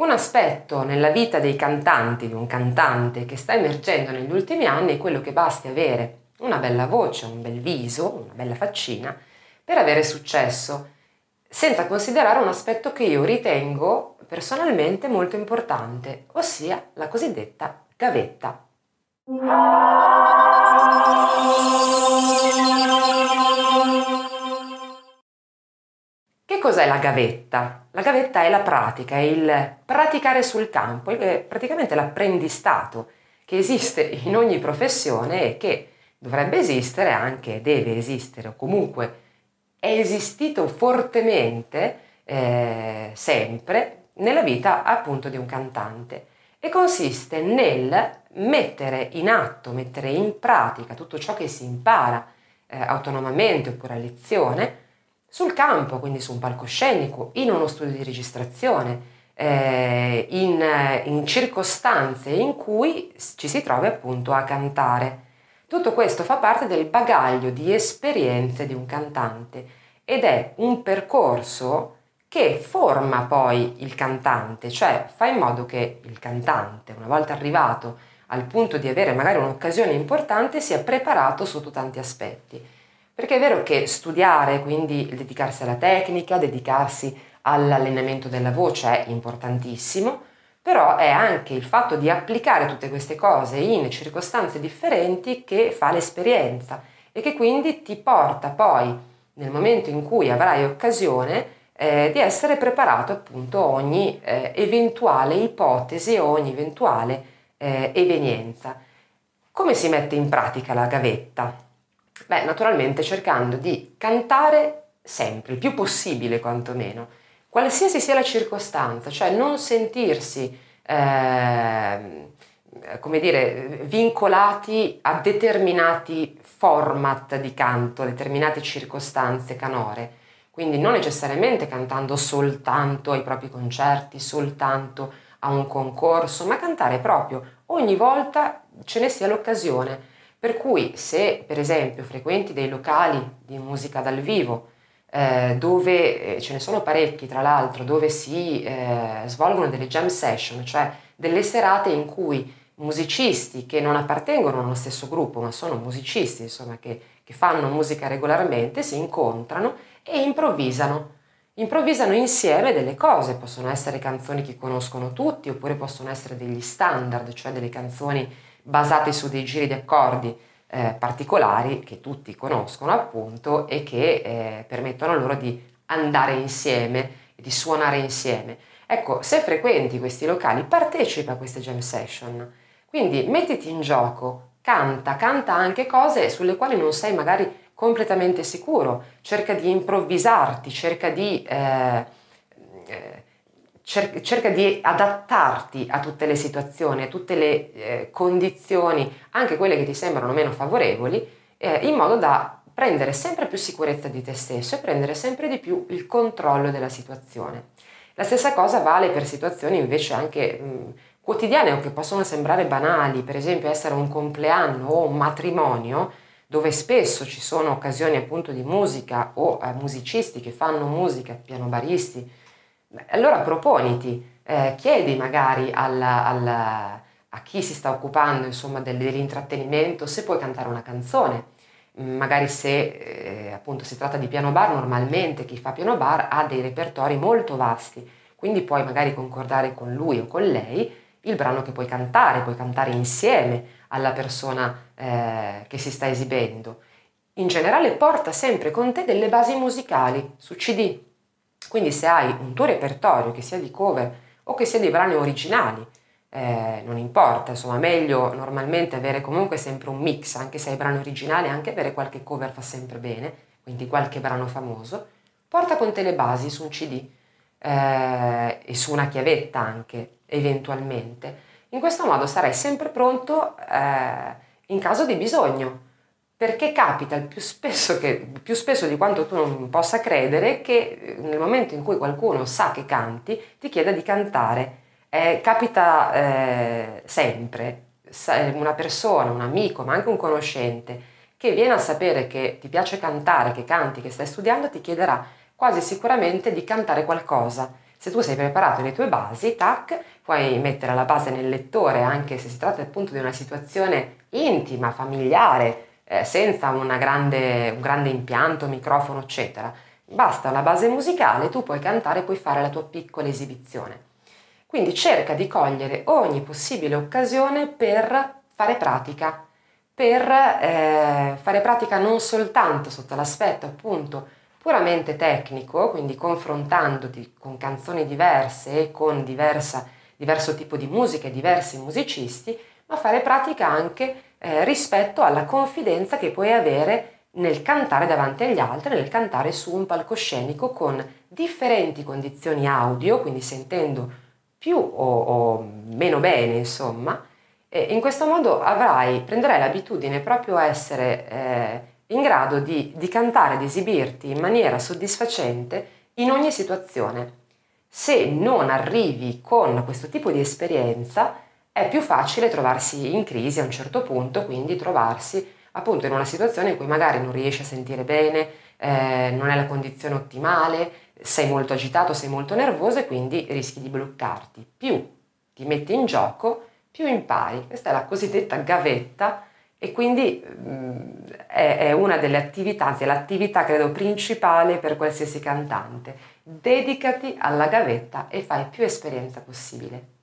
Un aspetto nella vita dei cantanti, di un cantante che sta emergendo negli ultimi anni, è quello che basti avere una bella voce, un bel viso, una bella faccina per avere successo, senza considerare un aspetto che io ritengo personalmente molto importante, ossia la cosiddetta gavetta. Che cos'è la gavetta? La gavetta è la pratica, è il praticare sul campo, è praticamente l'apprendistato che esiste in ogni professione e che dovrebbe esistere anche, deve esistere, o comunque è esistito fortemente sempre nella vita appunto di un cantante, e consiste nel mettere in atto, mettere in pratica tutto ciò che si impara autonomamente oppure a lezione sul campo, quindi su un palcoscenico, in uno studio di registrazione, in circostanze in cui ci si trovi appunto a cantare. Tutto questo fa parte del bagaglio di esperienze di un cantante ed è un percorso che forma poi il cantante, cioè fa in modo che il cantante, una volta arrivato al punto di avere magari un'occasione importante, sia preparato sotto tanti aspetti. Perché è vero che studiare, quindi dedicarsi alla tecnica, dedicarsi all'allenamento della voce è importantissimo, però è anche il fatto di applicare tutte queste cose in circostanze differenti che fa l'esperienza e che quindi ti porta poi, nel momento in cui avrai occasione, di essere preparato appunto a ogni eventuale ipotesi o ogni eventuale evenienza. Come si mette in pratica la gavetta? Beh, naturalmente cercando di cantare sempre, il più possibile quantomeno, qualsiasi sia la circostanza, cioè non sentirsi, vincolati a determinati format di canto, a determinate circostanze canore, quindi non necessariamente cantando soltanto ai propri concerti, soltanto a un concorso, ma cantare proprio ogni volta ce ne sia l'occasione. Per cui se per esempio frequenti dei locali di musica dal vivo dove ce ne sono parecchi, tra l'altro, dove si svolgono delle jam session, cioè delle serate in cui musicisti che non appartengono allo stesso gruppo ma sono musicisti insomma che fanno musica regolarmente, si incontrano e improvvisano insieme delle cose, possono essere canzoni che conoscono tutti oppure possono essere degli standard, cioè delle canzoni basate su dei giri di accordi particolari che tutti conoscono appunto e che permettono loro di andare insieme, di suonare insieme. Ecco, se frequenti questi locali, partecipa a queste jam session, quindi mettiti in gioco, canta anche cose sulle quali non sei magari completamente sicuro, cerca di improvvisarti, cerca di adattarti a tutte le situazioni, a tutte le condizioni, anche quelle che ti sembrano meno favorevoli, in modo da prendere sempre più sicurezza di te stesso e prendere sempre di più il controllo della situazione. La stessa cosa vale per situazioni invece anche quotidiane o che possono sembrare banali, per esempio essere un compleanno o un matrimonio, dove spesso ci sono occasioni appunto di musica o musicisti che fanno musica, pianobaristi. Allora proponiti, chiedi magari a chi si sta occupando insomma dell'intrattenimento se puoi cantare una canzone, magari se appunto si tratta di piano bar. Normalmente chi fa piano bar ha dei repertori molto vasti, quindi puoi magari concordare con lui o con lei il brano che puoi cantare insieme alla persona che si sta esibendo. In generale porta sempre con te delle basi musicali su CD. Quindi se hai un tuo repertorio, che sia di cover o che sia di brani originali, non importa, insomma, meglio normalmente avere comunque sempre un mix, anche se hai brani originali, anche avere qualche cover fa sempre bene, quindi qualche brano famoso. Porta con te le basi su un CD e su una chiavetta anche, eventualmente. In questo modo sarai sempre pronto in caso di bisogno, perché capita più spesso di quanto tu non possa credere che nel momento in cui qualcuno sa che canti ti chieda di cantare. Capita sempre, una persona, un amico, ma anche un conoscente che viene a sapere che ti piace cantare, che canti, che stai studiando, ti chiederà quasi sicuramente di cantare qualcosa. Se Se tu sei preparato le tue basi, tac, puoi mettere alla base nel lettore, anche se si tratta appunto di una situazione intima, familiare, senza un grande impianto, microfono, eccetera. Basta la base musicale, tu puoi cantare e puoi fare la tua piccola esibizione. Quindi cerca di cogliere ogni possibile occasione per fare pratica, non soltanto sotto l'aspetto appunto puramente tecnico, quindi confrontandoti con canzoni diverse e con diverso tipo di musica e diversi musicisti, ma fare pratica anche rispetto alla confidenza che puoi avere nel cantare davanti agli altri, nel cantare su un palcoscenico con differenti condizioni audio, quindi sentendo più o meno bene, insomma, e in questo modo prenderai l'abitudine proprio a essere in grado di cantare, di esibirti in maniera soddisfacente in ogni situazione. Se non arrivi con questo tipo di esperienza, è più facile trovarsi in crisi a un certo punto, quindi trovarsi appunto in una situazione in cui magari non riesci a sentire bene, non è la condizione ottimale, sei molto agitato, sei molto nervoso e quindi rischi di bloccarti. Più ti metti in gioco, più impari. Questa è la cosiddetta gavetta e quindi è una delle attività, anzi è l'attività credo principale per qualsiasi cantante. Dedicati alla gavetta e fai più esperienza possibile.